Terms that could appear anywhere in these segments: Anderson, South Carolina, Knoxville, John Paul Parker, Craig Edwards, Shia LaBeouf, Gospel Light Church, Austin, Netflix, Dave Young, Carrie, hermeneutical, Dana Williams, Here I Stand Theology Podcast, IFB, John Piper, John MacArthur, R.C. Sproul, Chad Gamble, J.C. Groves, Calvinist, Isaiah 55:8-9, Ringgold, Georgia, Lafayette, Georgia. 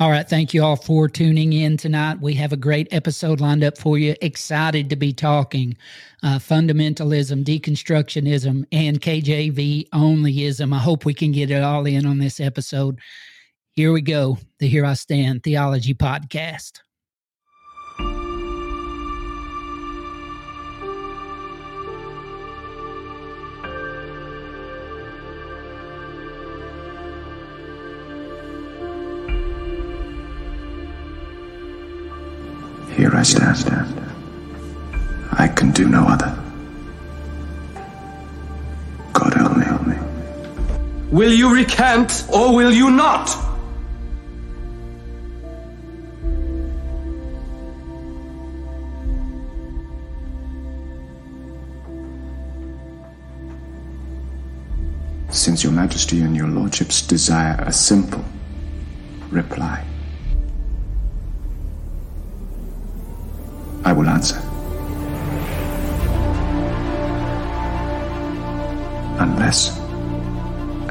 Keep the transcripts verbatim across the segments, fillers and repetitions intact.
All right. Thank you all for tuning in tonight. We have a great episode lined up for you. Excited to be talking uh, fundamentalism, deconstructionism, and K J V onlyism. I hope we can get it all in on this episode. Here we go. The Here I Stand Theology Podcast. Here I stand. I can do no other. God help me, help me. Will you recant or will you not? Since your majesty and your lordships desire a simple reply, I will answer. Unless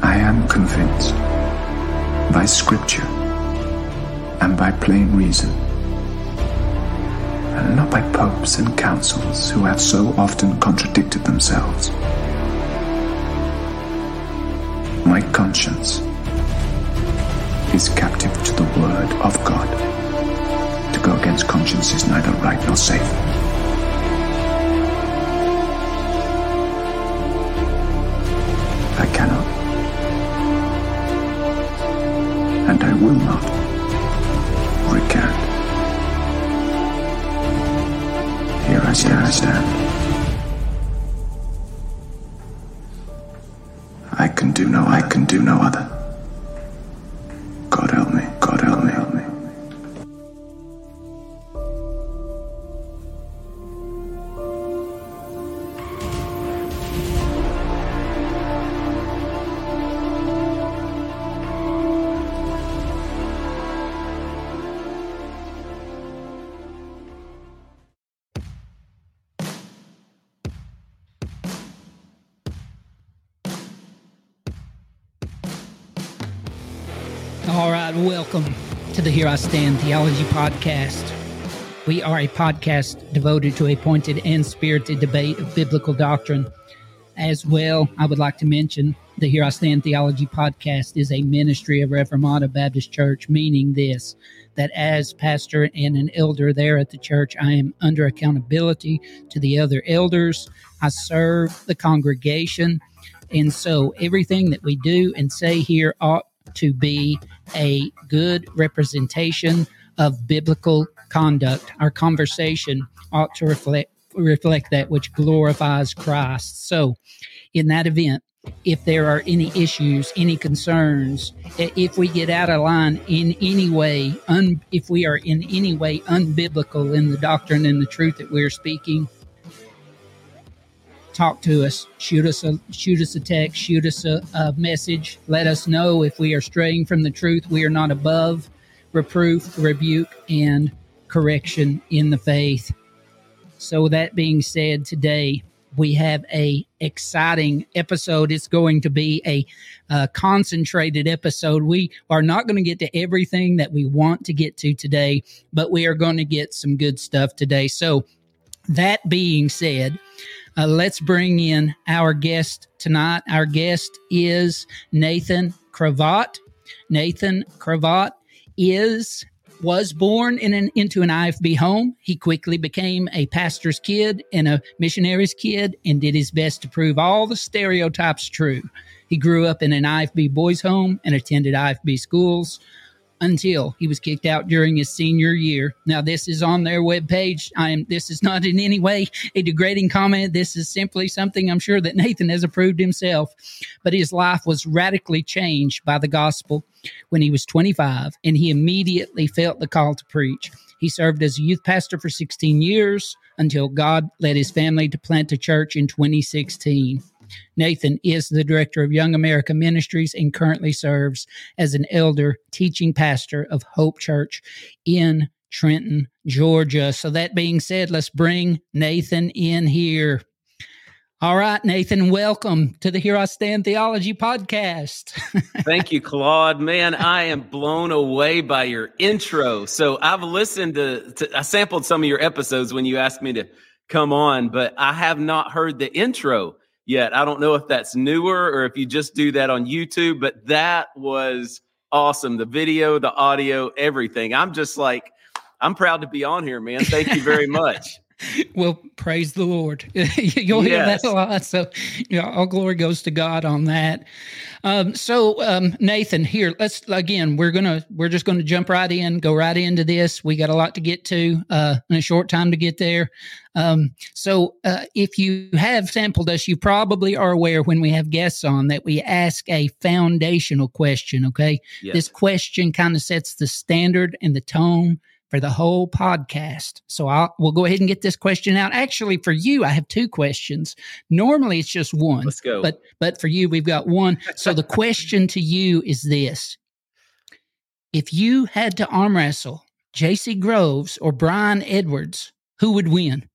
I am convinced by scripture and by plain reason, and not by popes and councils who have so often contradicted themselves, my conscience is captive to the word of God. To go against conscience is neither right nor safe. I cannot, and I will not, recant. Here I stand, I stand. I can do no, I can do no other. God help me, God help me, help me. Welcome to the Here I Stand Theology Podcast. We are a podcast devoted to a pointed and spirited debate of biblical doctrine. As well, I would like to mention the Here I Stand Theology Podcast is a ministry of Reformed Baptist Church, meaning this, that as pastor and an elder there at the church, I am under accountability to the other elders. I serve the congregation. And so everything that we do and say here ought to be a good representation of biblical conduct. Our conversation ought to reflect reflect that which glorifies Christ. So in that event, if there are any issues, any concerns, if we get out of line in any way, un, if we are in any way unbiblical in the doctrine and the truth that we're speaking, talk to us, shoot us a shoot us a text, shoot us a, a message. Let us know if we are straying from the truth. We are not above reproof, rebuke, and correction in the faith. So that being said, today we have a exciting episode. It's going to be a, a concentrated episode. We are not going to get to everything that we want to get to today, but we are going to get some good stuff today. So that being said, Uh, let's bring in our guest tonight. Our guest is Nathan Cravatt. Nathan Cravatt is was born in an, into an I F B home. He quickly became a pastor's kid and a missionary's kid and did his best to prove all the stereotypes true. He grew up in an I F B boys' home and attended I F B schools until he was kicked out during his senior year. Now, this is on their webpage. I am. This is not in any way a degrading comment. This is simply something I'm sure that Nathan has approved himself. But his life was radically changed by the gospel when he was twenty-five, and he immediately felt the call to preach. He served as a youth pastor for sixteen years until God led his family to plant a church in twenty sixteen. Nathan is the director of Young America Ministries and currently serves as an elder teaching pastor of Hope Church in Trenton, Georgia. So that being said, let's bring Nathan in here. All right, Nathan, welcome to the Here I Stand Theology Podcast. Thank you, Claude. Man, I am blown away by your intro. So I've listened to, to, I sampled some of your episodes when you asked me to come on, but I have not heard the intro yet. I don't know if that's newer or if you just do that on YouTube, but that was awesome. The video, the audio, everything. I'm just like, I'm proud to be on here, man. Thank you very much. Well, praise the Lord. You'll hear yes. that a lot. So, you know, all glory goes to God on that. Um, so, um, Nathan, here, let's, again, we're going to, we're just going to jump right in, go right into this. We got a lot to get to uh, in a short time to get there. Um, so, uh, if you have sampled us, you probably are aware when we have guests on that we ask a foundational question, okay? Yes. This question kind of sets the standard and the tone for the whole podcast. So I'll, we'll go ahead and get this question out. Actually, for you, I have two questions. Normally, it's just one. Let's go. But, but for you, we've got one. So the question to you is this. If you had to arm wrestle J C. Groves or Brian Edwards, who would win?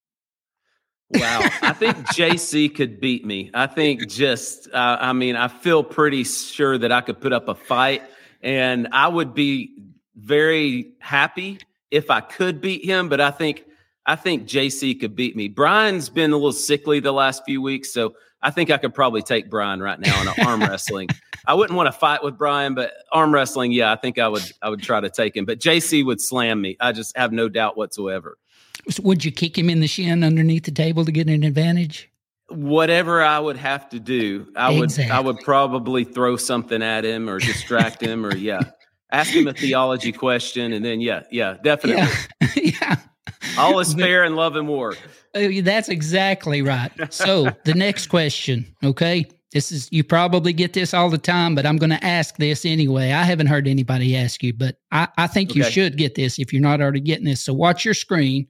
Wow. I think J C could beat me. I think just, uh, I mean, I feel pretty sure that I could put up a fight. And I would be very happy if I could beat him, but I think I think J C could beat me. Brian's been a little sickly the last few weeks, so I think I could probably take Brian right now in an arm wrestling. I wouldn't want to fight with Brian, but arm wrestling, yeah, I think I would I would try to take him. But J C would slam me. I just have no doubt whatsoever. So would you kick him in the shin underneath the table to get an advantage? Whatever I would have to do, I exactly. would I would probably throw something at him or distract him or yeah. Ask him a theology question, and then, yeah, yeah, definitely. Yeah. yeah. All is fair in love and war. That's exactly right. So the next question, okay? This is, you probably get this all the time, but I'm going to ask this anyway. I haven't heard anybody ask you, but I, I think you okay. should get this if you're not already getting this. So watch your screen.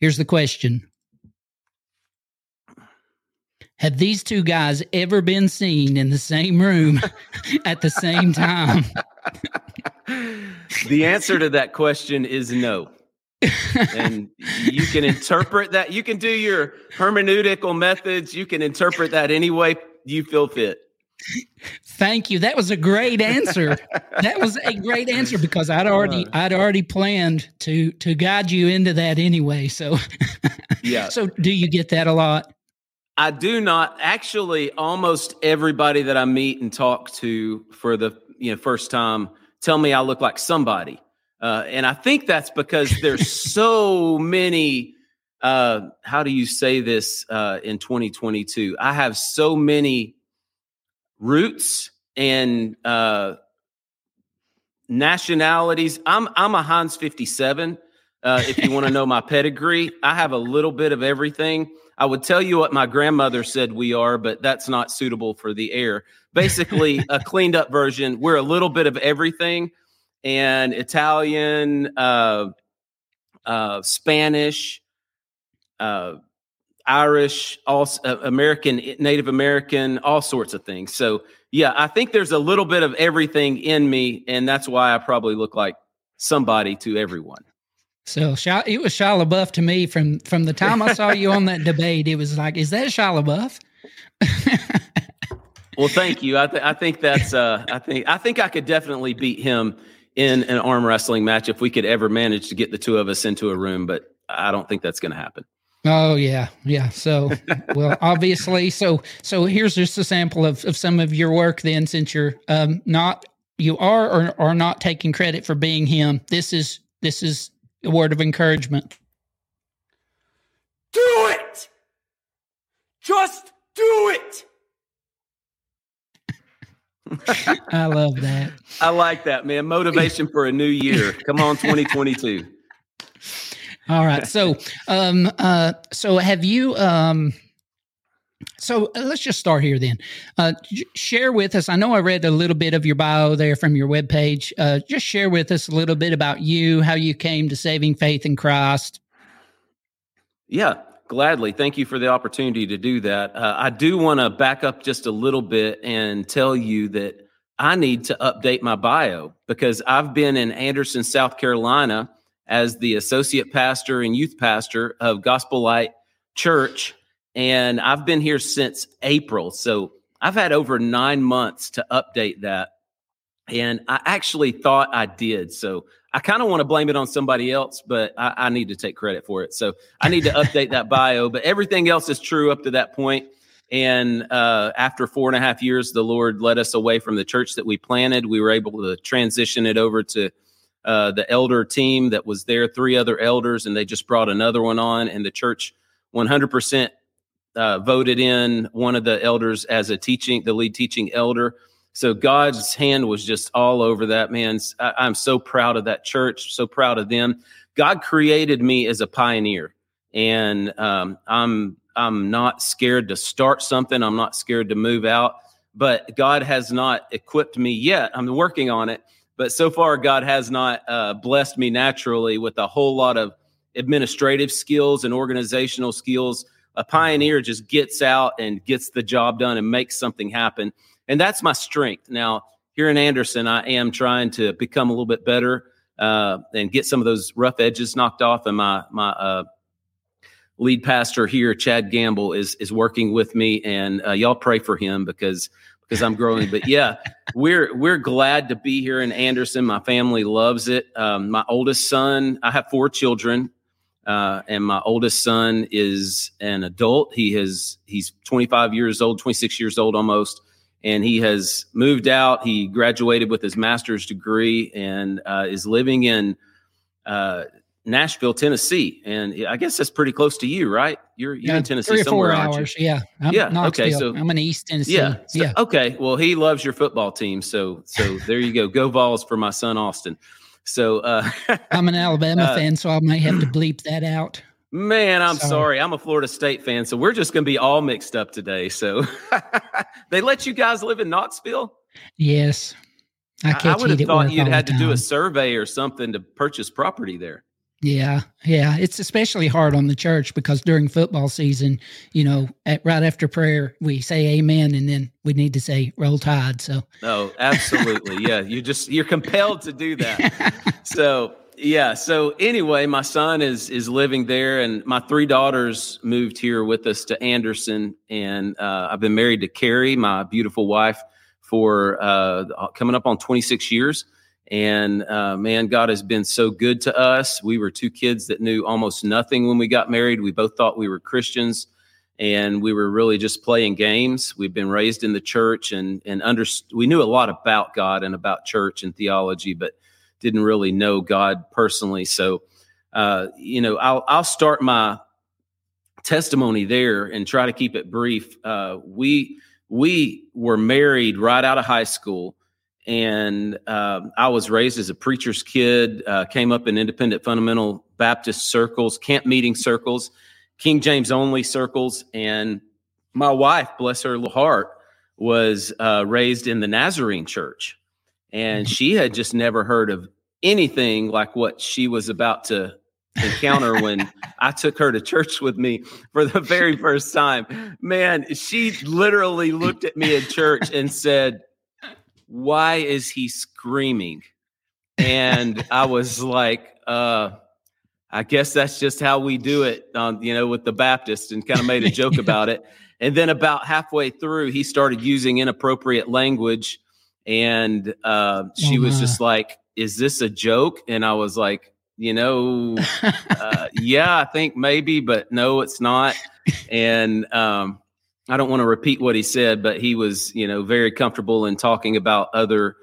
Here's the question. Have these two guys ever been seen in the same room at the same time? The answer to that question is no. And you can interpret that. You can do your hermeneutical methods. You can interpret that any way you feel fit. Thank you. That was a great answer. That was a great answer because I'd already I'd already planned to to guide you into that anyway. So yeah. So do you get that a lot? I do not. Actually, almost everybody that I meet and talk to for the you know first time tell me I look like somebody. Uh, and I think that's because there's so many, uh, how do you say this uh, in twenty twenty-two? I have so many roots and uh, nationalities. I'm, I'm a Heinz fifty-seven. Uh, if you want to know my pedigree, I have a little bit of everything. I would tell you what my grandmother said we are, but that's not suitable for the air. Basically, a cleaned up version. We're a little bit of everything, and Italian, uh, uh, Spanish, uh, Irish, all, uh, American, Native American, all sorts of things. So, yeah, I think there's a little bit of everything in me, and that's why I probably look like somebody to everyone. So it was Shia LaBeouf to me from, from the time I saw you on that debate. It was like, is that Shia LaBeouf? Well, thank you. I, th- I think that's. Uh, I think I think I could definitely beat him in an arm wrestling match if we could ever manage to get the two of us into a room. But I don't think that's going to happen. Oh yeah, yeah. So well, obviously. So so here's just a sample of, of some of your work. Then, since you're um, not, you are or are not taking credit for being him. This is this is. A word of encouragement. Do it! Just do it! I love that. I like that, man. Motivation for a new year. Come on, twenty twenty-two. All right. So, um, uh, so have you, um, So uh, let's just start here then. Uh, j- share with us. I know I read a little bit of your bio there from your webpage. Uh, just share with us a little bit about you, how you came to saving faith in Christ. Yeah, gladly. Thank you for the opportunity to do that. Uh, I do want to back up just a little bit and tell you that I need to update my bio because I've been in Anderson, South Carolina as the associate pastor and youth pastor of Gospel Light Church. and I've been here since April. So I've had over nine months to update that. And I actually thought I did. So I kind of want to blame it on somebody else, but I, I need to take credit for it. So I need to update that bio, but everything else is true up to that point. And uh, after four and a half years, the Lord led us away from the church that we planted. We were able to transition it over to uh, the elder team that was there, three other elders, and they just brought another one on. And the church one hundred percent uh, voted in one of the elders as a teaching, the lead teaching elder. So God's hand was just all over that, man. I, I'm so proud of that church, so proud of them. God created me as a pioneer, and um, I'm I'm not scared to start something. I'm not scared to move out, but God has not equipped me yet. I'm working on it, but so far God has not uh, blessed me naturally with a whole lot of administrative skills and organizational skills. A pioneer just gets out and gets the job done and makes something happen. And that's my strength. Now, here in Anderson, I am trying to become a little bit better uh, and get some of those rough edges knocked off. And my my uh, lead pastor here, Chad Gamble, is is working with me, and uh, y'all pray for him because because I'm growing. But yeah, we're we're glad to be here in Anderson. My family loves it. Um, my oldest son, I have four children, uh, and my oldest son is an adult. He has he's twenty-five years old, twenty-six years old almost. And he has moved out. He graduated with his master's degree and uh, is living in uh, Nashville, Tennessee. And I guess that's pretty close to you, right? You're, you're yeah, in Tennessee three or somewhere, four hours. Aren't you? Yeah. I'm yeah. Knoxville. Okay. So I'm in East Tennessee. Yeah. So, yeah. Okay. Well, he loves your football team. So so there you go. Go Vols for my son, Austin. So uh, I'm an Alabama uh, fan, so I might have to bleep that out. Man, I'm sorry. sorry. I'm a Florida State fan, so we're just going to be all mixed up today. So they let you guys live in Knoxville? Yes. I, I would have thought you'd had to do a survey or something to purchase property there. Yeah, yeah. It's especially hard on the church because during football season, you know, at, right after prayer, we say amen, and then we need to say roll tide. So, oh, absolutely. Yeah, you just you're compelled to do that. So. Yeah. So anyway, my son is is living there, and my three daughters moved here with us to Anderson, and uh, I've been married to Carrie, my beautiful wife, for uh, coming up on twenty-six years. And uh, man, God has been so good to us. We were two kids that knew almost nothing when we got married. We both thought we were Christians, and we were really just playing games. We've been raised in the church, and and under we knew a lot about God and about church and theology, but didn't really know God personally. So, uh, you know, I'll, I'll start my testimony there and try to keep it brief. Uh, we, we were married right out of high school, and uh, I was raised as a preacher's kid, uh, came up in independent fundamental Baptist circles, camp meeting circles, King James only circles. And my wife, bless her little heart, was uh, raised in the Nazarene church. And she had just never heard of anything like what she was about to encounter when I took her to church with me for the very first time. Man, she literally looked at me at church and said, "Why is he screaming?" And I was like, uh, I guess that's just how we do it, um, you know, with the Baptists, and kind of made a joke yeah. about it. And then about halfway through, he started using inappropriate language. And uh, she was just like, "Is this a joke?" And I was like, you know, uh, yeah, I think maybe, but no, it's not. And um, I don't want to repeat what he said, but he was, you know, very comfortable in talking about other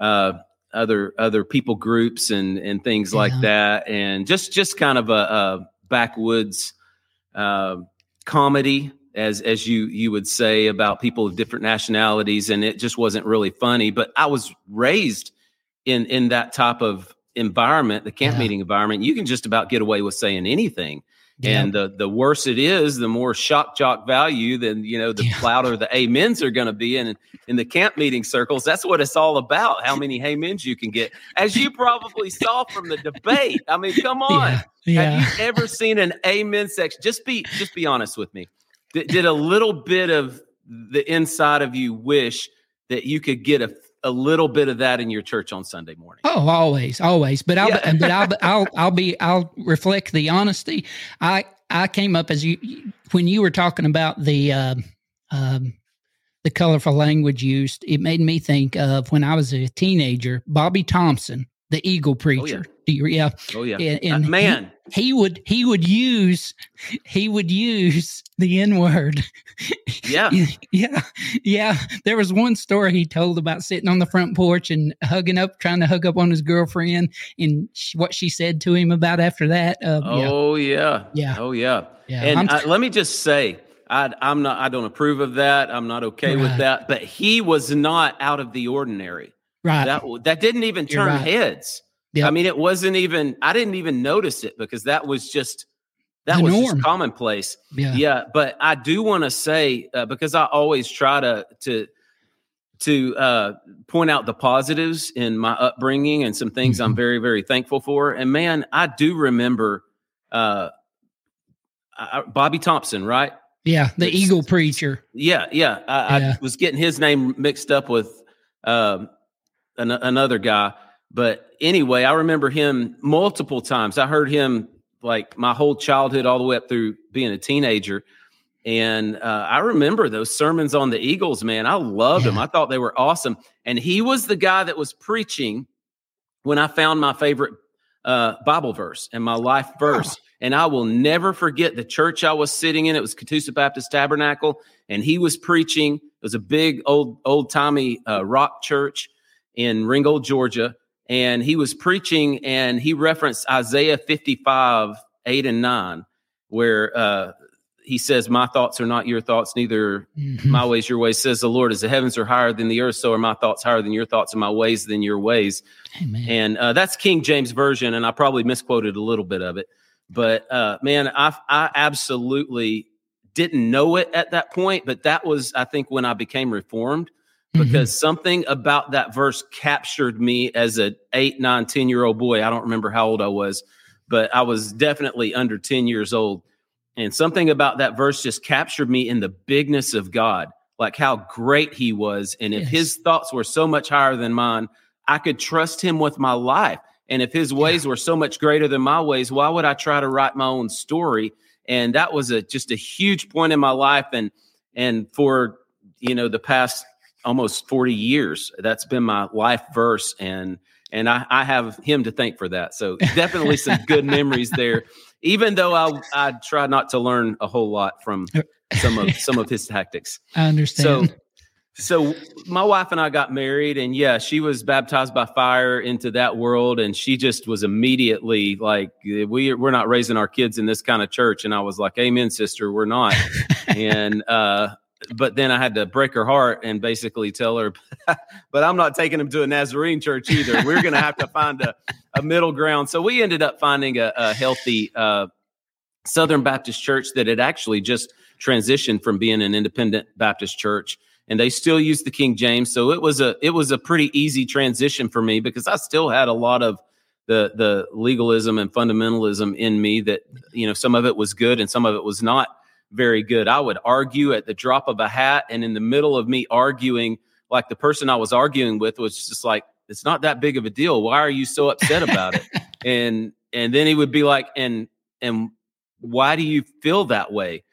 uh, other other people groups and and things yeah. like that. And just just kind of a, a backwoods uh, comedy. as as you you would say, about people of different nationalities, and it just wasn't really funny. But I was raised in in that type of environment, the camp yeah. meeting environment. You can just about get away with saying anything. Yeah. And the the worse it is, the more shock jock value, then, you know, the yeah. louder the amens are going to be. And in, in the camp meeting circles, that's what it's all about, how many amens you can get. As you probably saw from the debate. I mean, come on. Yeah. Yeah. Have you ever seen an amen section? Just be just be honest with me. Did a little bit of the inside of you wish that you could get a, a little bit of that in your church on Sunday morning? Oh, always, always. But I'll, yeah. but I'll, I'll, I'll be, I'll reflect the honesty. I, I came up as you when you were talking about the uh, um, the colorful language used. It made me think of when I was a teenager, Bobby Thompson, the Eagle preacher. Oh, yeah. yeah. Oh yeah. And, and uh, man, he, he would he would use he would use the N word. Yeah. yeah. Yeah. There was one story he told about sitting on the front porch and hugging up, trying to hug up on his girlfriend, and she, what she said to him about after that. Uh, oh yeah. yeah. Yeah. Oh yeah. Yeah. And I, let me just say, I, I'm not. I don't approve of that. I'm not okay right. with that. But he was not out of the ordinary. Right. That, that didn't even turn right. heads. Yep. I mean, it wasn't even, I didn't even notice it because that was just, that the was norm. Just commonplace. Yeah. yeah. But I do want to say, uh, because I always try to, to, to uh, point out the positives in my upbringing and some things mm-hmm. I'm very, very thankful for. And man, I do remember uh, I, Bobby Thompson, right? Yeah. The it's, Eagle preacher. Yeah. Yeah. I, yeah. I was getting his name mixed up with, um, another guy. But anyway, I remember him multiple times. I heard him like my whole childhood all the way up through being a teenager. And uh, I remember those sermons on the Eagles, man. I loved yeah. them. I thought they were awesome. And he was the guy that was preaching when I found my favorite uh, Bible verse and my life verse. Wow. And I will never forget the church I was sitting in. It was Catoosa Baptist Tabernacle. And he was preaching. It was a big old, old timey uh, rock church in Ringgold, Georgia, and he was preaching, and he referenced Isaiah fifty-five, eight and nine, where uh, he says, my thoughts are not your thoughts, neither mm-hmm. my ways, your ways, says the Lord. As the heavens are higher than the earth, so are my thoughts higher than your thoughts, and my ways than your ways. Amen. And uh, that's King James Version, and I probably misquoted a little bit of it. But, uh, man, I, I absolutely didn't know it at that point, but that was, I think, when I became Reformed. Because mm-hmm. something about that verse captured me as an eight, nine, ten-year-old boy. I don't remember how old I was, but I was definitely under ten years old. And something about that verse just captured me in the bigness of God, like how great he was. And if yes. his thoughts were so much higher than mine, I could trust him with my life. And if his ways yeah. were so much greater than my ways, why would I try to write my own story? And that was a just a huge point in my life. And and for, you know, the past almost forty years. That's been my life verse. And, and I, I have him to thank for that. So definitely some good memories there, even though I, I try not to learn a whole lot from some of, some of his tactics. I understand. So, so my wife and I got married, and yeah, she was baptized by fire into that world. And she just was immediately like, we we're not raising our kids in this kind of church. And I was like, amen, sister, we're not. and, uh, But then I had to break her heart and basically tell her, but I'm not taking him to a Nazarene church either. We're going to have to find a, a middle ground. So we ended up finding a, a healthy uh, Southern Baptist church that had actually just transitioned from being an independent Baptist church. And they still used the King James. So it was a it was a pretty easy transition for me because I still had a lot of the the legalism and fundamentalism in me that, you know, some of it was good and some of it was not very good. I would argue at the drop of a hat. And in the middle of me arguing, like the person I was arguing with was just like, it's not that big of a deal. Why are you so upset about it? And, and then he would be like, and, and why do you feel that way?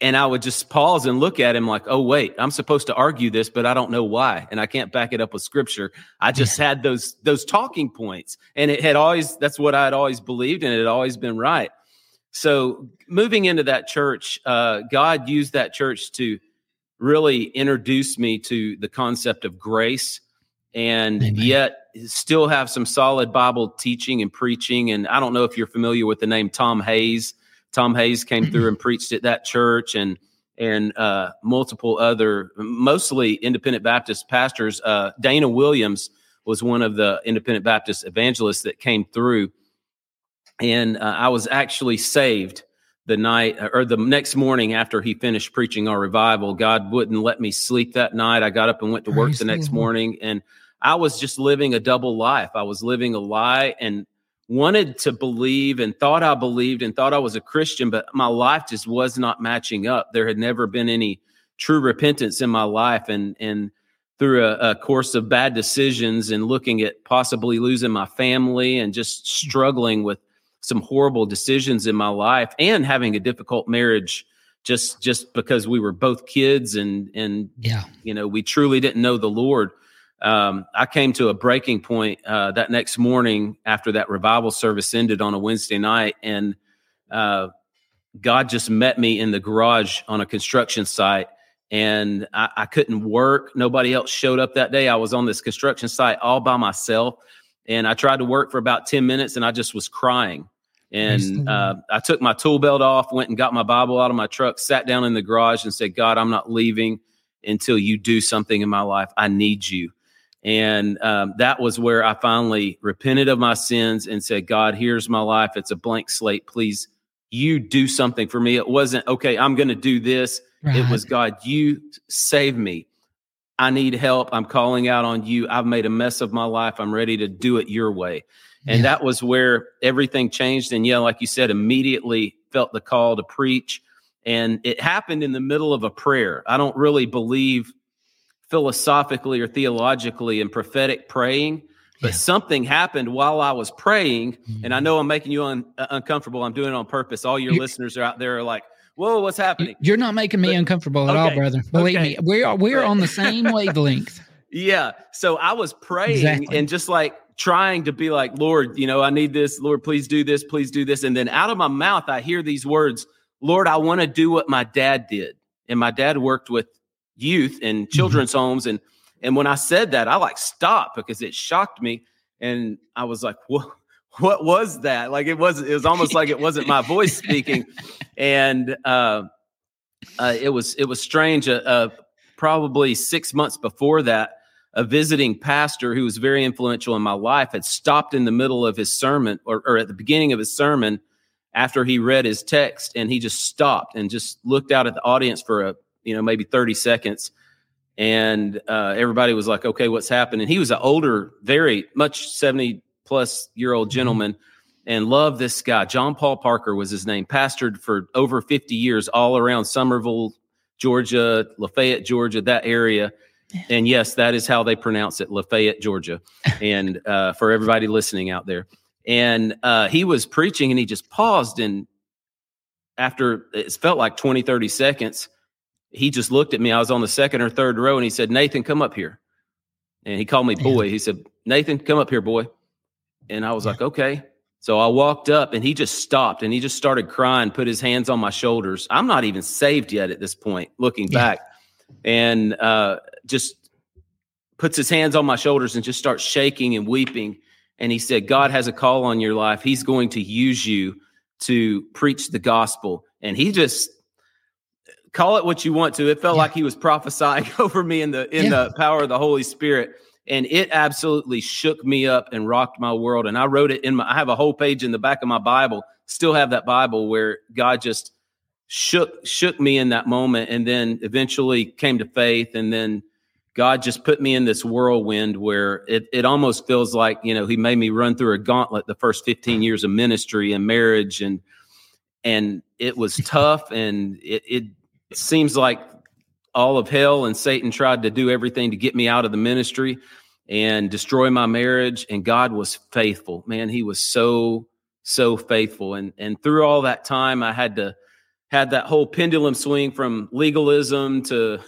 And I would just pause and look at him like, oh, wait, I'm supposed to argue this, but I don't know why. And I can't back it up with scripture. I just yeah. had those, those talking points, and it had always, that's what I had always believed. And it had always been right. So moving into that church, uh, God used that church to really introduce me to the concept of grace, and Amen. Yet still have some solid Bible teaching and preaching. And I don't know if you're familiar with the name Tom Hayes. Tom Hayes came through and preached at that church, and and uh, multiple other, mostly independent Baptist pastors. Uh, Dana Williams was one of the independent Baptist evangelists that came through. And uh, I was actually saved the night or the next morning after he finished preaching our revival. God wouldn't let me sleep that night. I got up and went to work Praise the next him. morning, and I was just living a double life. I was living a lie and wanted to believe and thought I believed and thought I was a Christian, but my life just was not matching up. There had never been any true repentance in my life. And, and through a, a course of bad decisions and looking at possibly losing my family and just struggling with some horrible decisions in my life and having a difficult marriage just just because we were both kids and and yeah. you know, we truly didn't know the Lord. Um, I came to a breaking point uh, that next morning after that revival service ended on a Wednesday night, and uh, God just met me in the garage on a construction site, and I, I couldn't work. Nobody else showed up that day. I was on this construction site all by myself, and I tried to work for about ten minutes, and I just was crying. And uh, I took my tool belt off, went and got my Bible out of my truck, sat down in the garage and said, God, I'm not leaving until you do something in my life. I need you. And um, that was where I finally repented of my sins and said, God, here's my life. It's a blank slate. Please, you do something for me. It wasn't, okay, I'm going to do this. Right. It was, God, you save me. I need help. I'm calling out on you. I've made a mess of my life. I'm ready to do it your way. And yeah. that was where everything changed. And yeah, like you said, immediately felt the call to preach. And it happened in the middle of a prayer. I don't really believe philosophically or theologically and prophetic praying, but yeah. something happened while I was praying. Mm-hmm. And I know I'm making you un- uncomfortable. I'm doing it on purpose. All your you, listeners are out there are like, whoa, what's happening? You're not making me but, uncomfortable at okay, all, brother. Believe okay. me, we are, we're on the same wavelength. Yeah. So I was praying exactly. and just like trying to be like, Lord, you know, I need this. Lord, please do this. Please do this. And then out of my mouth, I hear these words, Lord, I want to do what my dad did. And my dad worked with youth and children's mm-hmm. homes. And, and when I said that, I like stopped because it shocked me. And I was like, what, what was that? Like, it was, it was almost like it wasn't my voice speaking. And, uh, uh, it was, it was strange. Uh, uh, probably six months before that, a visiting pastor who was very influential in my life had stopped in the middle of his sermon or, or at the beginning of his sermon after he read his text. And he just stopped and just looked out at the audience for a, you know, maybe thirty seconds. And uh, everybody was like, okay, what's happening? He was an older, very much seventy plus year old gentleman and loved this guy. John Paul Parker was his name, pastored for over fifty years all around Somerville, Georgia, Lafayette, Georgia, that area. And yes, that is how they pronounce it, Lafayette, Georgia. And uh, for everybody listening out there. And uh, he was preaching and he just paused. And after it felt like twenty, thirty seconds, he just looked at me. I was on the second or third row and he said, Nathan, come up here. And he called me boy. He said, Nathan, come up here, boy. And I was yeah. like, okay. So I walked up and he just stopped and he just started crying, put his hands on my shoulders. I'm not even saved yet at this point, looking yeah. back. And uh, just puts his hands on my shoulders and just starts shaking and weeping. And he said, God has a call on your life. He's going to use you to preach the gospel. And he just... call it what you want to. It felt yeah. like he was prophesying over me in the in yeah. the power of the Holy Spirit. And it absolutely shook me up and rocked my world. And I wrote it in my, I have a whole page in the back of my Bible, still have that Bible where God just shook, shook me in that moment. And then eventually came to faith. And then God just put me in this whirlwind where it, it almost feels like, you know, he made me run through a gauntlet the first fifteen years of ministry and marriage. And, and it was tough and it, it, It seems like all of hell and Satan tried to do everything to get me out of the ministry and destroy my marriage. And God was faithful, man. He was so, so faithful. And, and through all that time, I had to had that whole pendulum swing from legalism to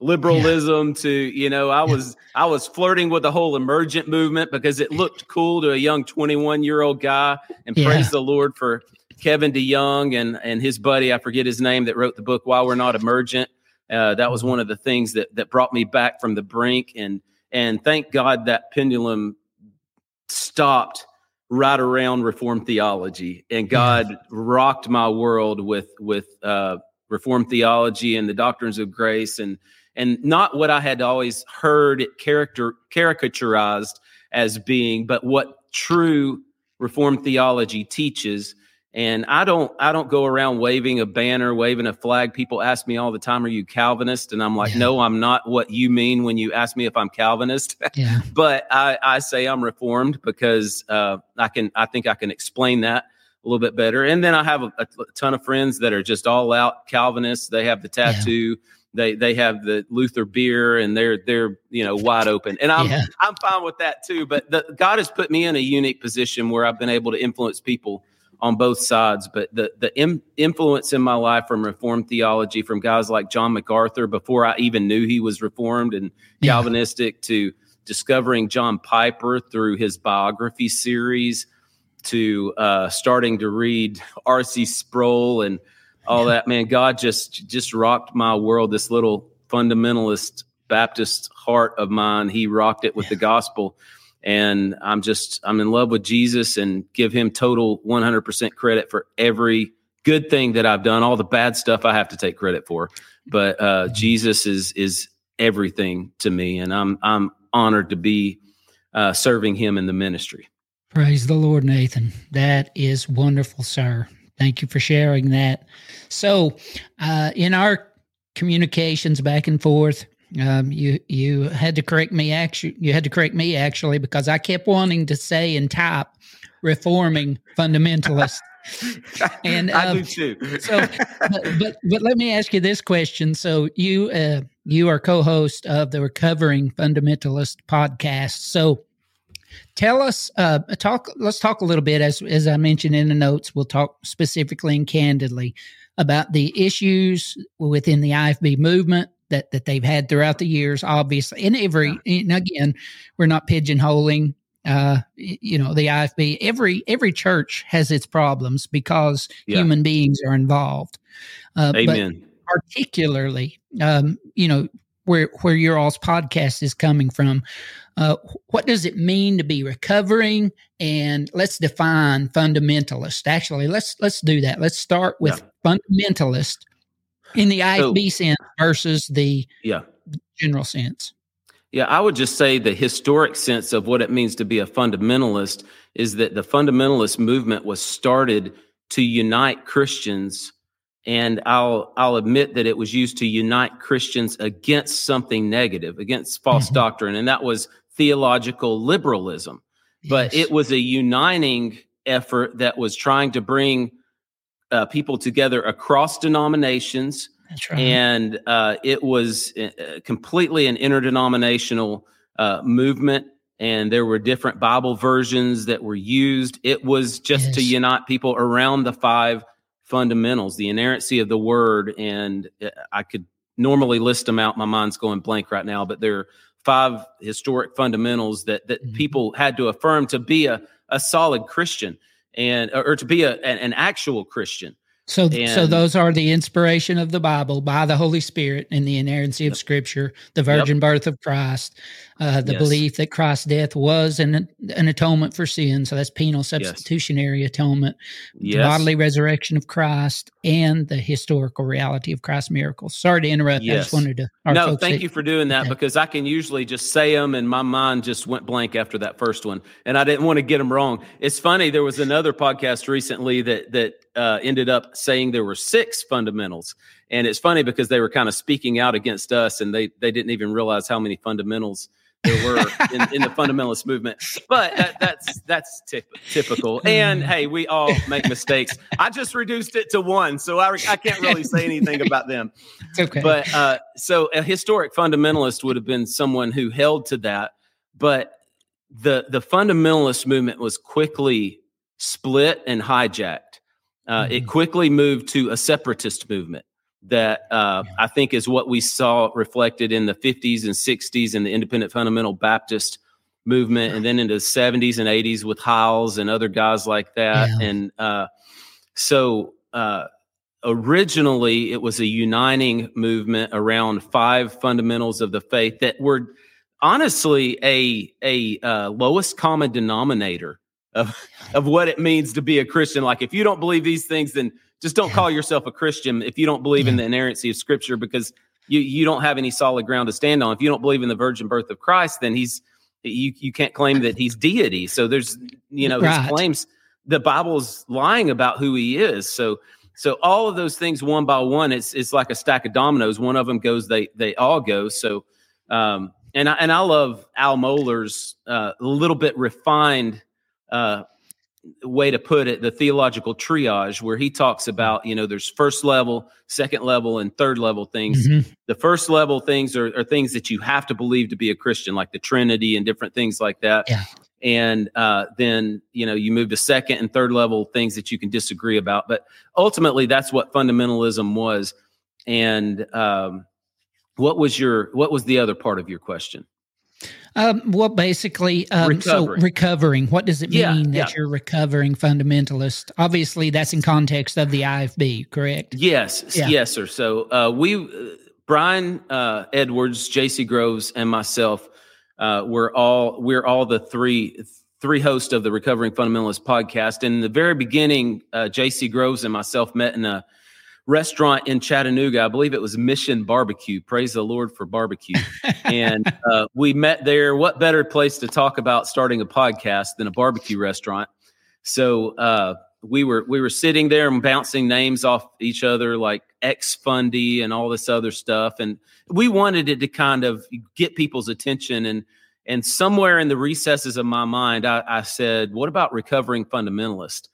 liberalism yeah. to, you know, I yeah. was, I was flirting with the whole emergent movement because it looked cool to a young twenty-one year old guy, and yeah. praise the Lord for Kevin DeYoung and and his buddy, I forget his name, that wrote the book, Why We're Not Emergent. Uh, that was one of the things that that brought me back from the brink. And and thank God that pendulum stopped right around Reformed theology. And God rocked my world with with uh, Reformed theology and the doctrines of grace, and and not what I had always heard it character caricaturized as being, but what true Reformed theology teaches. And I don't, I don't go around waving a banner, waving a flag. People ask me all the time, "Are you Calvinist?" And I'm like, yeah. "No, I'm not. What you mean when you ask me if I'm Calvinist?" Yeah. But I, I say I'm Reformed because uh, I can. I think I can explain that a little bit better. And then I have a, a ton of friends that are just all out Calvinists. They have the tattoo. Yeah. They they have the Luther beer, and they're they're you know wide open, and I'm yeah. I'm fine with that too. But the, God has put me in a unique position where I've been able to influence people on both sides. But the the im- influence in my life from Reformed theology, from guys like John MacArthur, before I even knew he was Reformed and yeah. Calvinistic, to discovering John Piper through his biography series, to uh, starting to read R C Sproul and all yeah. that, man, God just just rocked my world. This little fundamentalist Baptist heart of mine, he rocked it with yeah. the gospel. And I'm just, I'm in love with Jesus and give him total one hundred percent credit for every good thing that I've done. All the bad stuff I have to take credit for, but uh, Jesus is, is everything to me. And I'm, I'm honored to be uh, serving him in the ministry. Praise the Lord, Nathan. That is wonderful, sir. Thank you for sharing that. So uh, in our communications back and forth, Um, you, you had to correct me actually, you had to correct me actually, because I kept wanting to say and type reforming fundamentalist. And, I um, do too. so, but, but, but let me ask you this question. So you, uh, you are co-host of the Recovering Fundamentalist podcast. So tell us, uh, talk, let's talk a little bit, as, as I mentioned in the notes, we'll talk specifically and candidly about the issues within the I F B movement that that they've had throughout the years, obviously. And every, and again, we're not pigeonholing, uh, you know, the I F B. Every every church has its problems because yeah. human beings are involved. Uh, Amen. But particularly, um, you know, where where your all's podcast is coming from, uh, what does it mean to be recovering? And let's define fundamentalist. Actually, let's let's do that. Let's start with yeah. fundamentalist. In the I F B so, sense versus the yeah. general sense. Yeah, I would just say the historic sense of what it means to be a fundamentalist is that the fundamentalist movement was started to unite Christians, and I'll I'll admit that it was used to unite Christians against something negative, against false mm-hmm. doctrine, and that was theological liberalism. Yes. But it was a uniting effort that was trying to bring Uh, people together across denominations. That's right. And uh, it was uh, completely an interdenominational uh, movement, and there were different Bible versions that were used. It was just yes. to unite people around the five fundamentals, the inerrancy of the word, and I could normally list them out. My mind's going blank right now, but there are five historic fundamentals that, that mm-hmm. people had to affirm to be a, a solid Christian. And or to be a, an, an actual Christian. So, and, so those are the inspiration of the Bible by the Holy Spirit and the inerrancy of yep. Scripture, the virgin yep. birth of Christ, uh, the yes. belief that Christ's death was an an atonement for sin. So that's penal substitutionary yes. atonement, yes. the bodily resurrection of Christ, and the historical reality of Christ's miracles. Sorry to interrupt. Yes. I just wanted to. Our no, thank that, you for doing that, that because I can usually just say them, and my mind just went blank after that first one, and I didn't want to get them wrong. It's funny. There was another podcast recently that that uh, ended up saying there were six fundamentals. And it's funny because they were kind of speaking out against us, and they, they didn't even realize how many fundamentals there were in, in the fundamentalist movement. But that, that's that's tip, typical. And, hey, we all make mistakes. I just reduced it to one, so I, I can't really say anything about them. It's okay. But uh, so a historic fundamentalist would have been someone who held to that. But the the fundamentalist movement was quickly split and hijacked. Uh, it quickly moved to a separatist movement that uh, I think is what we saw reflected in the fifties and sixties in the independent fundamental Baptist movement, and then into the seventies and eighties with Hiles and other guys like that. Yeah. And uh, so uh, originally it was a uniting movement around five fundamentals of the faith that were honestly a, a uh, lowest common denominator Of, of what it means to be a Christian. Like, if you don't believe these things, then just don't call yourself a Christian. If you don't believe yeah. in the inerrancy of Scripture, because you, you don't have any solid ground to stand on. If you don't believe in the virgin birth of Christ, then he's you you can't claim that he's deity. So there's, you know, right. his claims, the Bible's lying about who he is. So so all of those things, one by one, it's it's like a stack of dominoes. One of them goes, they they all go. So um and I and I love Al Mohler's uh a little bit refined Uh, way to put it, the theological triage, where he talks about, you know, there's first level, second level, and third level things. Mm-hmm. The first level things are, are things that you have to believe to be a Christian, like the Trinity and different things like that. Yeah. And uh, then, you know, you move to second and third level things that you can disagree about. But ultimately, that's what fundamentalism was. And um, what was your what was the other part of your question? Um, well, basically, um, recovering. so recovering, what does it mean yeah, that yeah. you're recovering fundamentalist? Obviously, that's in context of the I F B, correct? Yes. Yeah. Yes, sir. So uh, we, Brian uh, Edwards, J C. Groves, and myself, uh, we're all we're all the three three hosts of the Recovering Fundamentalist podcast. And in the very beginning, uh, J C. Groves and myself met in a restaurant in Chattanooga. I believe it was Mission Barbecue. Praise the Lord for barbecue. And uh, we met there. What better place to talk about starting a podcast than a barbecue restaurant? So uh, we were we were sitting there and bouncing names off each other, like X Fundy and all this other stuff. And we wanted it to kind of get people's attention. And and somewhere in the recesses of my mind, I, I said, "What about recovering fundamentalist?"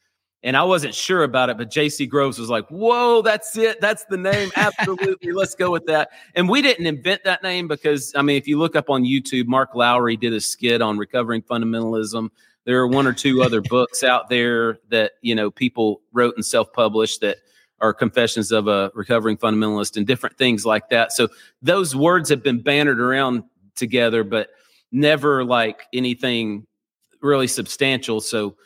And I wasn't sure about it, but J C. Groves was like, "Whoa, that's it. That's the name. Absolutely. Let's go with that." And we didn't invent that name because, I mean, if you look up on YouTube, Mark Lowry did a skit on recovering fundamentalism. There are one or two other books out there that, you know, people wrote and self-published that are confessions of a recovering fundamentalist and different things like that. So those words have been bantered around together, but never like anything really substantial. So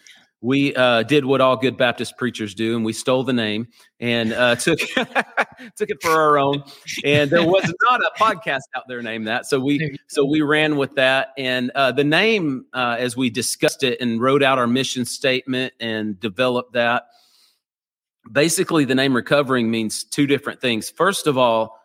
we uh, did what all good Baptist preachers do, and we stole the name and uh, took took it for our own. And there was not a podcast out there named that, so we so we ran with that. And uh, the name, uh, as we discussed it and wrote out our mission statement and developed that, basically the name "recovering" means two different things. First of all,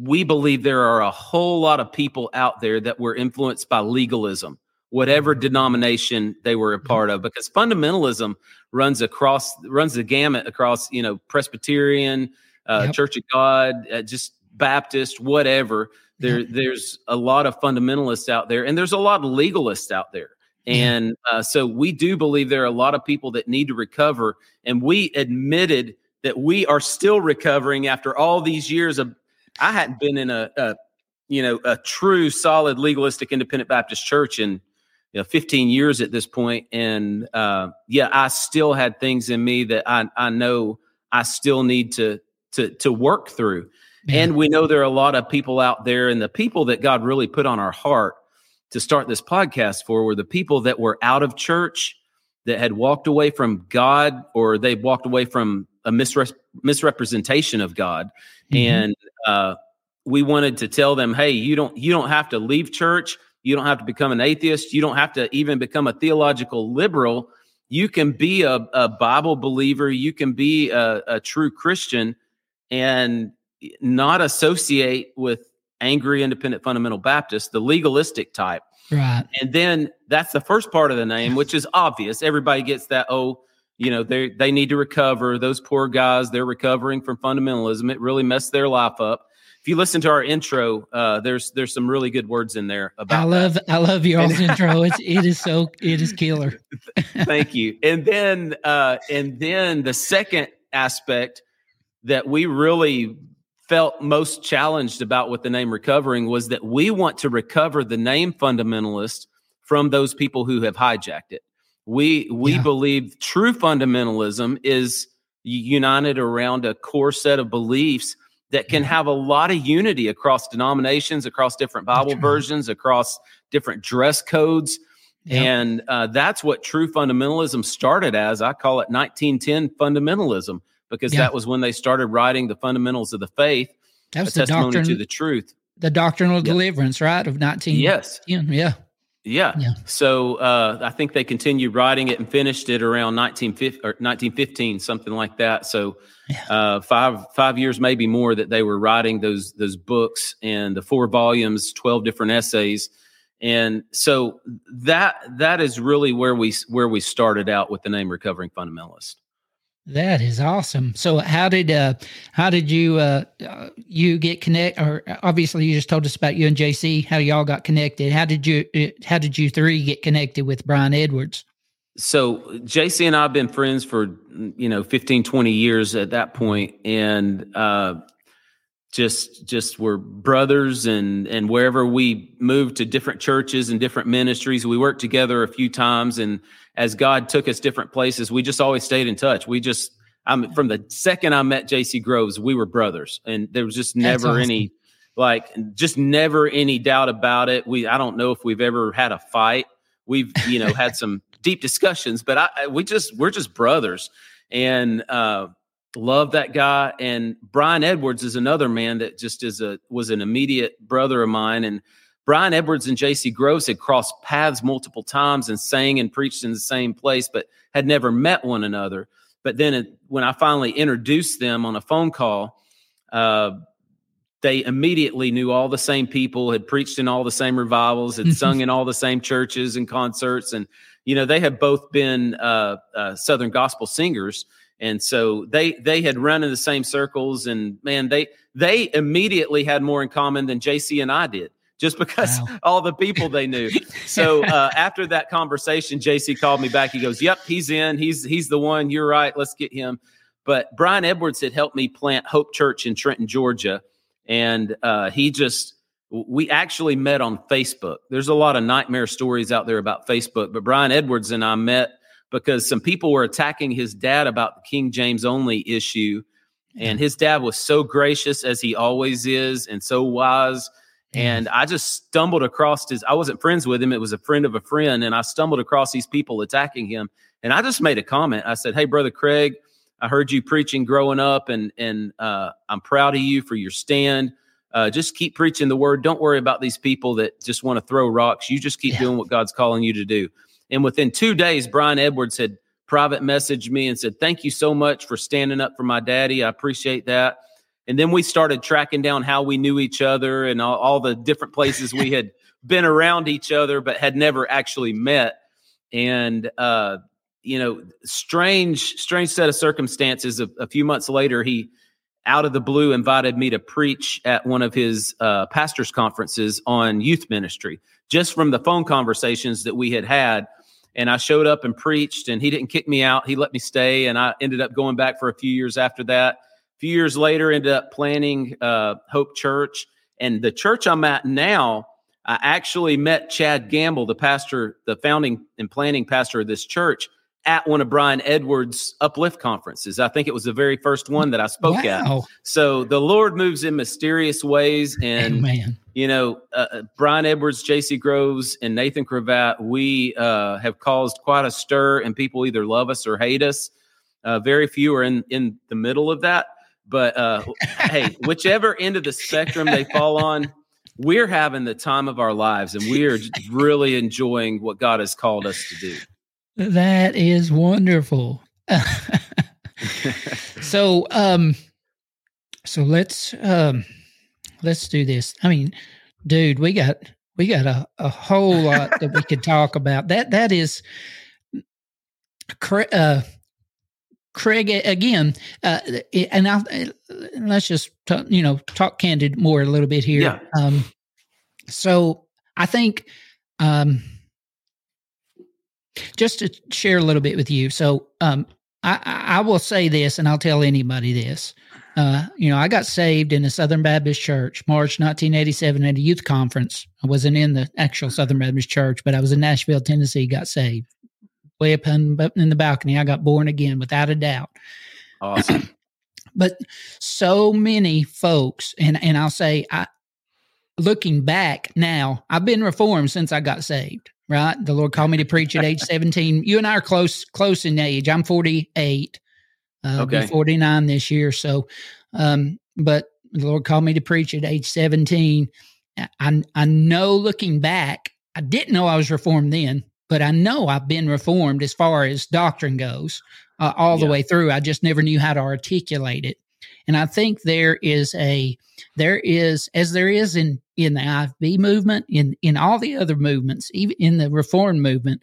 we believe there are a whole lot of people out there that were influenced by legalism, whatever denomination they were a part of, because fundamentalism runs across, runs the gamut across, you know, Presbyterian, uh, yep. Church of God, uh, just Baptist, whatever. There, mm-hmm. There's a lot of fundamentalists out there, and there's a lot of legalists out there. Mm-hmm. And uh, so we do believe there are a lot of people that need to recover. And we admitted that we are still recovering after all these years of, I hadn't been in a, a you know, a true solid legalistic independent Baptist church in, you know, fifteen years at this point. And, uh, yeah, I still had things in me that I, I know I still need to, to, to work through. Man. And we know there are a lot of people out there, and the people that God really put on our heart to start this podcast for were the people that were out of church, that had walked away from God, or they walked away from a misre- misrepresentation of God. Mm-hmm. And, uh, we wanted to tell them, "Hey, you don't, you don't have to leave church. You don't have to become an atheist. You don't have to even become a theological liberal. You can be a, a Bible believer. You can be a, a true Christian and not associate with angry independent fundamental Baptists, the legalistic type." Right. And then that's the first part of the name, which is obvious. Everybody gets that. Oh, you know, they they need to recover. Those poor guys, they're recovering from fundamentalism. It really messed their life up. If you listen to our intro, uh, there's there's some really good words in there about. I love that. I love your intro. It's it is so it is killer. Thank you. And then uh, and then the second aspect that we really felt most challenged about with the name recovering was that we want to recover the name fundamentalist from those people who have hijacked it. We we yeah. believe true fundamentalism is united around a core set of beliefs that can have a lot of unity across denominations, across different Bible versions, across different dress codes. Yep. And uh, that's what true fundamentalism started as. I call it nineteen ten fundamentalism, because yep. that was when they started writing the fundamentals of the faith, that was a the testimony doctrine, to the truth. The doctrinal yep. deliverance, right, of nineteen ten? Yes. Yeah. Yeah. yeah. So uh, I think they continued writing it and finished it around nineteen fifty or nineteen fifteen, something like that. So yeah. uh, five five years, maybe more, that they were writing those those books, and the four volumes, twelve different essays. And so that that is really where we where we started out with the name Recovering Fundamentalist. That is awesome. So how did uh, how did you uh, you get connect? Or obviously you just told us about you and J C, how y'all got connected. How did you how did you three get connected with Brian Edwards? So J C and I have been friends for, you know, fifteen, twenty years at that point. And uh, just just we're brothers, and and wherever we moved to different churches and different ministries, we worked together a few times. And as God took us different places, we just always stayed in touch. We just, I'm from the second I met J C. Groves, we were brothers, and there was just never That's awesome. any, like, just never any doubt about it. We, I don't know if we've ever had a fight. We've, you know, had some deep discussions, but I, we just, we're just brothers, and, uh, love that guy. And Brian Edwards is another man that just is a was an immediate brother of mine. And Brian Edwards and J C. Groves had crossed paths multiple times and sang and preached in the same place, but had never met one another. But then it, when I finally introduced them on a phone call, uh, they immediately knew all the same people, had preached in all the same revivals, had sung in all the same churches and concerts. And, you know, they had both been uh, uh, Southern gospel singers. And so they they had run in the same circles, and man, they they immediately had more in common than J C and I did, just because wow. all the people they knew. So uh, after that conversation, J C called me back. He goes, "Yep, he's in. He's he's the one. You're right. Let's get him." But Brian Edwards had helped me plant Hope Church in Trenton, Georgia, and uh, he just we actually met on Facebook. There's a lot of nightmare stories out there about Facebook, but Brian Edwards and I met because some people were attacking his dad about the King James only issue. And his dad was so gracious, as he always is, and so wise. And I just stumbled across his, I wasn't friends with him. It was a friend of a friend. And I stumbled across these people attacking him. And I just made a comment. I said, "Hey, Brother Craig, I heard you preaching growing up, and, and uh, I'm proud of you for your stand. Uh, just keep preaching the word. Don't worry about these people that just want to throw rocks. You just keep yeah. doing what God's calling you to do." And within two days, Brian Edwards had private messaged me and said, "Thank you so much for standing up for my daddy. I appreciate that." And then we started tracking down how we knew each other and all, all the different places we had been around each other, but had never actually met. And, uh, you know, strange, strange set of circumstances. A, a few months later, he, out of the blue, invited me to preach at one of his uh, pastor's conferences on youth ministry, just from the phone conversations that we had had. And I showed up and preached, and he didn't kick me out. He let me stay, and I ended up going back for a few years after that. A few years later, ended up planning uh, Hope Church. And the church I'm at now, I actually met Chad Gamble, the pastor, the founding and planning pastor of this church, at one of Brian Edwards' Uplift conferences. I think it was the very first one that I spoke wow. at. So the Lord moves in mysterious ways. And, Amen. you know, uh, Brian Edwards, J C. Groves, and Nathan Cravatt, we uh, have caused quite a stir, and people either love us or hate us. Uh, very few are in, in the middle of that. But, uh, hey, whichever end of the spectrum they fall on, we're having the time of our lives, and we are really enjoying what God has called us to do. That is wonderful. so, um, so let's um, let's do this. I mean, dude, we got we got a, a whole lot that we could talk about. That that is, uh, Craig again, uh, and I let's just talk, you know talk candid more a little bit here. Yeah. Um, so I think. Um, Just to share a little bit with you. So um, I, I will say this, and I'll tell anybody this. Uh, you know, I got saved in the Southern Baptist Church, March nineteen eighty-seven, at a youth conference. I wasn't in the actual Southern Baptist Church, but I was in Nashville, Tennessee, got saved. Way up in, up in the balcony, I got born again, without a doubt. Awesome. But so many folks, and, and I'll say, I, looking back now, I've been reformed since I got saved. Right. The Lord called me to preach at age seventeen. You and I are close, close in age. I'm forty-eight. Uh, okay. I'll be forty-nine this year. So, um, but the Lord called me to preach at age seventeen. I, I know looking back, I didn't know I was reformed then, but I know I've been reformed as far as doctrine goes uh, all yeah. the way through. I just never knew how to articulate it. And I think there is a, there is, as there is in, in the I F B movement, in, in all the other movements, even in the reform movement,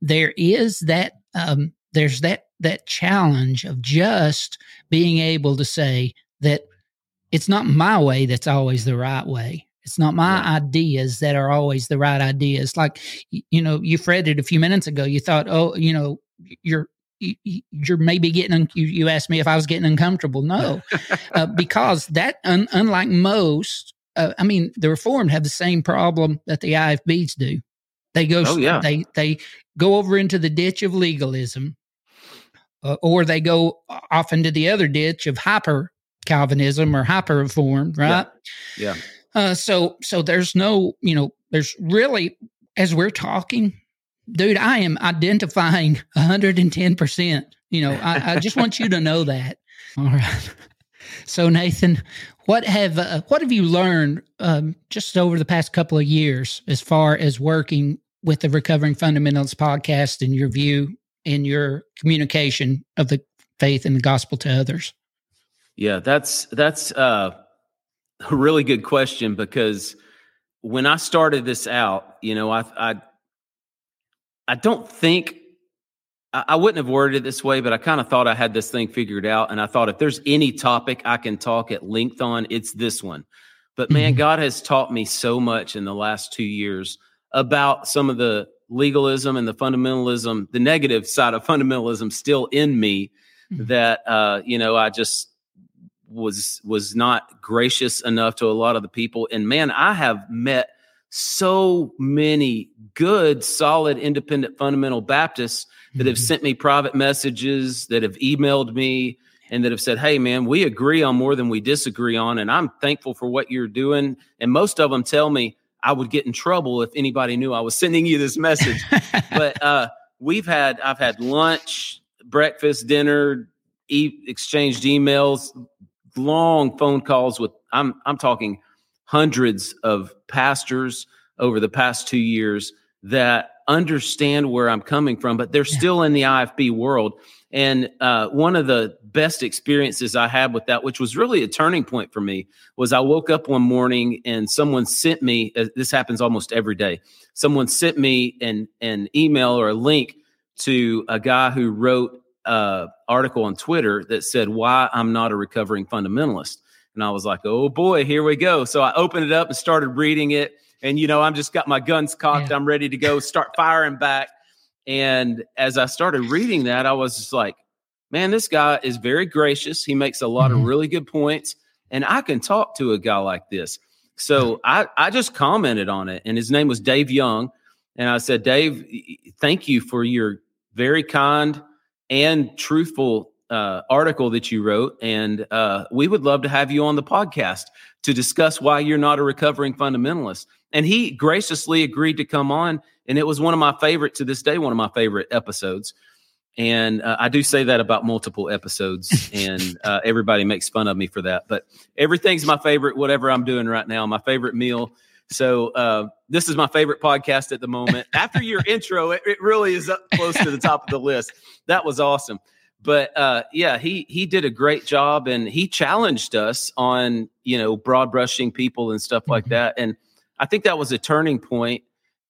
there is that, um, there's that, that challenge of just being able to say that it's not my way that's always the right way. It's not my yeah. ideas that are always the right ideas. Like, you know, you fretted a few minutes ago, you thought, oh, you know, you're, you're maybe getting, un- you, you asked me if I was getting uncomfortable. No, uh, because that, un- unlike most, uh, I mean, the Reformed have the same problem that the I F Bs do. They go, oh, yeah. they, they go over into the ditch of legalism, uh, or they go off into the other ditch of hyper Calvinism or hyper Reformed, right? Yeah. yeah. Uh, so, so there's no, you know, there's really, as we're talking, dude, I am identifying one hundred ten percent. You know, I, I just want you to know that. All right. So, Nathan, what have uh, what have you learned um, just over the past couple of years as far as working with the Recovering Fundamentalist podcast and your view and your communication of the faith and the gospel to others? Yeah, that's that's uh, a really good question, because when I started this out, you know, I I, I don't think, I, I wouldn't have worded it this way, but I kind of thought I had this thing figured out. And I thought if there's any topic I can talk at length on, it's this one. But man, mm-hmm. God has taught me so much in the last two years about some of the legalism and the fundamentalism, the negative side of fundamentalism still in me, mm-hmm. that, uh, you know, I just was was not gracious enough to a lot of the people. And man, I have met so many good, solid, independent, fundamental Baptists that have sent me private messages, that have emailed me, and that have said, hey, man, we agree on more than we disagree on, and I'm thankful for what you're doing. And most of them tell me I would get in trouble if anybody knew I was sending you this message. But uh, we've had, I've had lunch, breakfast, dinner, e- exchanged emails, long phone calls with, I'm I'm talking hundreds of pastors over the past two years that understand where I'm coming from, but they're yeah. still in the I F B world. And uh, one of the best experiences I had with that, which was really a turning point for me, was I woke up one morning and someone sent me, uh, this happens almost every day, someone sent me an, an email or a link to a guy who wrote an article on Twitter that said, why I'm not a recovering fundamentalist. And I was like, oh boy, here we go. So I opened it up and started reading it. And, you know, I'm just got my guns cocked. Yeah. I'm ready to go start firing back. And as I started reading that, I was just like, man, this guy is very gracious. He makes a lot mm-hmm. of really good points. And I can talk to a guy like this. So I, I just commented on it. And his name was Dave Young. And I said, Dave, thank you for your very kind and truthful Uh, article that you wrote, and uh, we would love to have you on the podcast to discuss why you're not a recovering fundamentalist. And he graciously agreed to come on, and it was one of my favorite to this day, one of my favorite episodes. And uh, I do say that about multiple episodes, and uh, everybody makes fun of me for that. But everything's my favorite, whatever I'm doing right now, my favorite meal. So uh, this is my favorite podcast at the moment. After your intro, it, it really is up close to the top of the list. That was awesome. But uh, yeah, he he did a great job, and he challenged us on, you know, broad brushing people and stuff like mm-hmm. that. And I think that was a turning point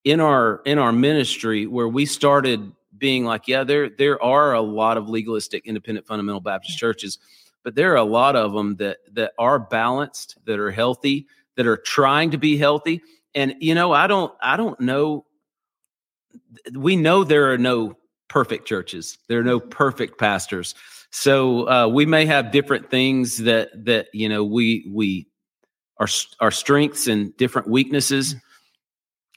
in our in our ministry where we started being like, yeah, there there are a lot of legalistic, independent, fundamental Baptist yeah. churches, but there are a lot of them that that are balanced, that are healthy, that are trying to be healthy. And you know, I don't I don't know. We know there are no perfect churches. There are no perfect pastors. So uh, we may have different things that that you know we we our our strengths and different weaknesses.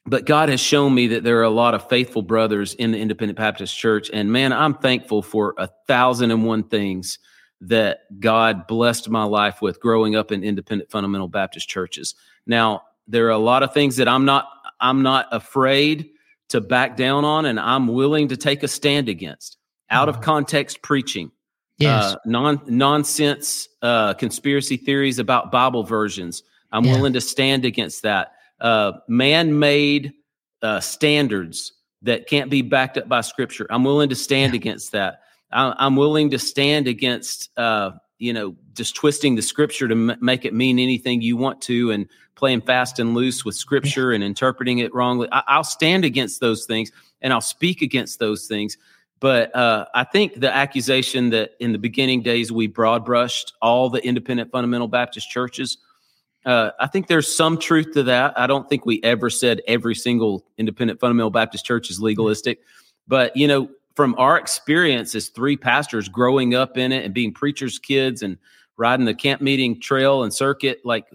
But God has shown me that there are a lot of faithful brothers in the Independent Baptist Church, and man, I'm thankful for a thousand and one things that God blessed my life with growing up in Independent Fundamental Baptist churches. Now there are a lot of things that I'm not I'm not afraid to back down on, and I'm willing to take a stand against out of context preaching, yes, uh, non nonsense, uh, conspiracy theories about Bible versions. I'm yeah. willing to stand against that. Uh, man-made uh, standards that can't be backed up by Scripture. I'm willing to stand yeah. against that. I, I'm willing to stand against, uh, you know, just twisting the Scripture to m- make it mean anything you want to, and playing fast and loose with Scripture and interpreting it wrongly. I, I'll stand against those things, and I'll speak against those things. But uh, I think the accusation that in the beginning days we broad brushed all the independent fundamental Baptist churches, uh, I think there's some truth to that. I don't think we ever said every single independent fundamental Baptist church is legalistic. But, you know, from our experience as three pastors growing up in it and being preachers' kids and riding the camp meeting trail and circuit, like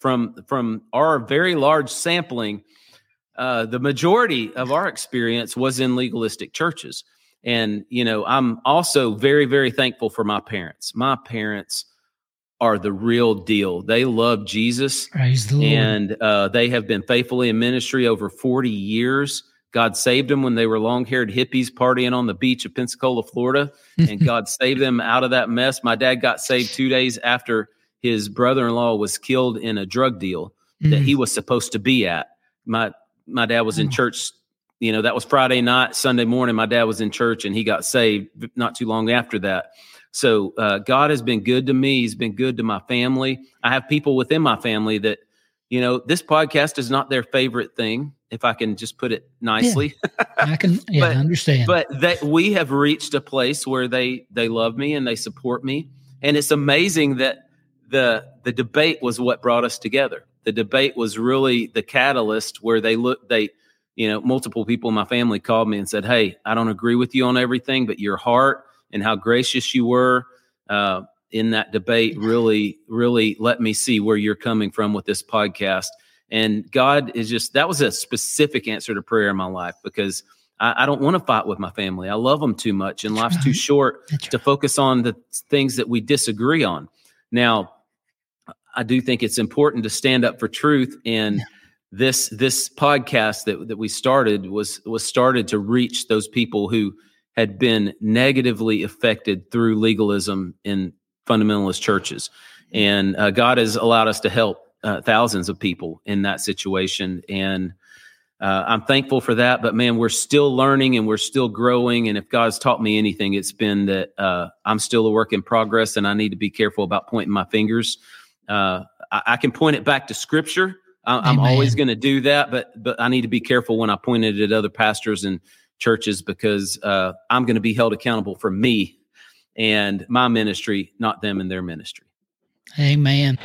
from from our very large sampling, uh, the majority of our experience was in legalistic churches. And, you know, I'm also very, very thankful for my parents. My parents are the real deal. They love Jesus. Praise the Lord. And uh, they have been faithfully in ministry over forty years. God saved them when they were long-haired hippies partying on the beach of Pensacola, Florida, and God saved them out of that mess. My dad got saved two days after his brother-in-law was killed in a drug deal mm. that he was supposed to be at. My my dad was in church, you know, that was Friday night, Sunday morning. My dad was in church, and he got saved not too long after that. So uh, God has been good to me. He's been good to my family. I have people within my family that, you know, this podcast is not their favorite thing, if I can just put it nicely. Yeah, I can yeah, but, I understand. But that we have reached a place where they they love me and they support me. And it's amazing that the the debate was what brought us together. The debate was really the catalyst where they look they you know, multiple people in my family called me and said, "Hey, I don't agree with you on everything, but your heart and how gracious you were uh, in that debate really, really let me see where you're coming from with this podcast." And God is just, that was a specific answer to prayer in my life, because I, I don't want to fight with my family. I love them too much, and life's too short to focus on the things that we disagree on. Now, I do think it's important to stand up for truth, and this this podcast that, that we started was was started to reach those people who had been negatively affected through legalism in fundamentalist churches. And uh, God has allowed us to help Uh, thousands of people in that situation. And uh, I'm thankful for that, but man, we're still learning and we're still growing. And if God's taught me anything, it's been that uh, I'm still a work in progress, and I need to be careful about pointing my fingers. Uh, I, I can point it back to scripture. I, I'm always going to do that, but, but I need to be careful when I point it at other pastors and churches, because uh, I'm going to be held accountable for me and my ministry, not them and their ministry. Amen.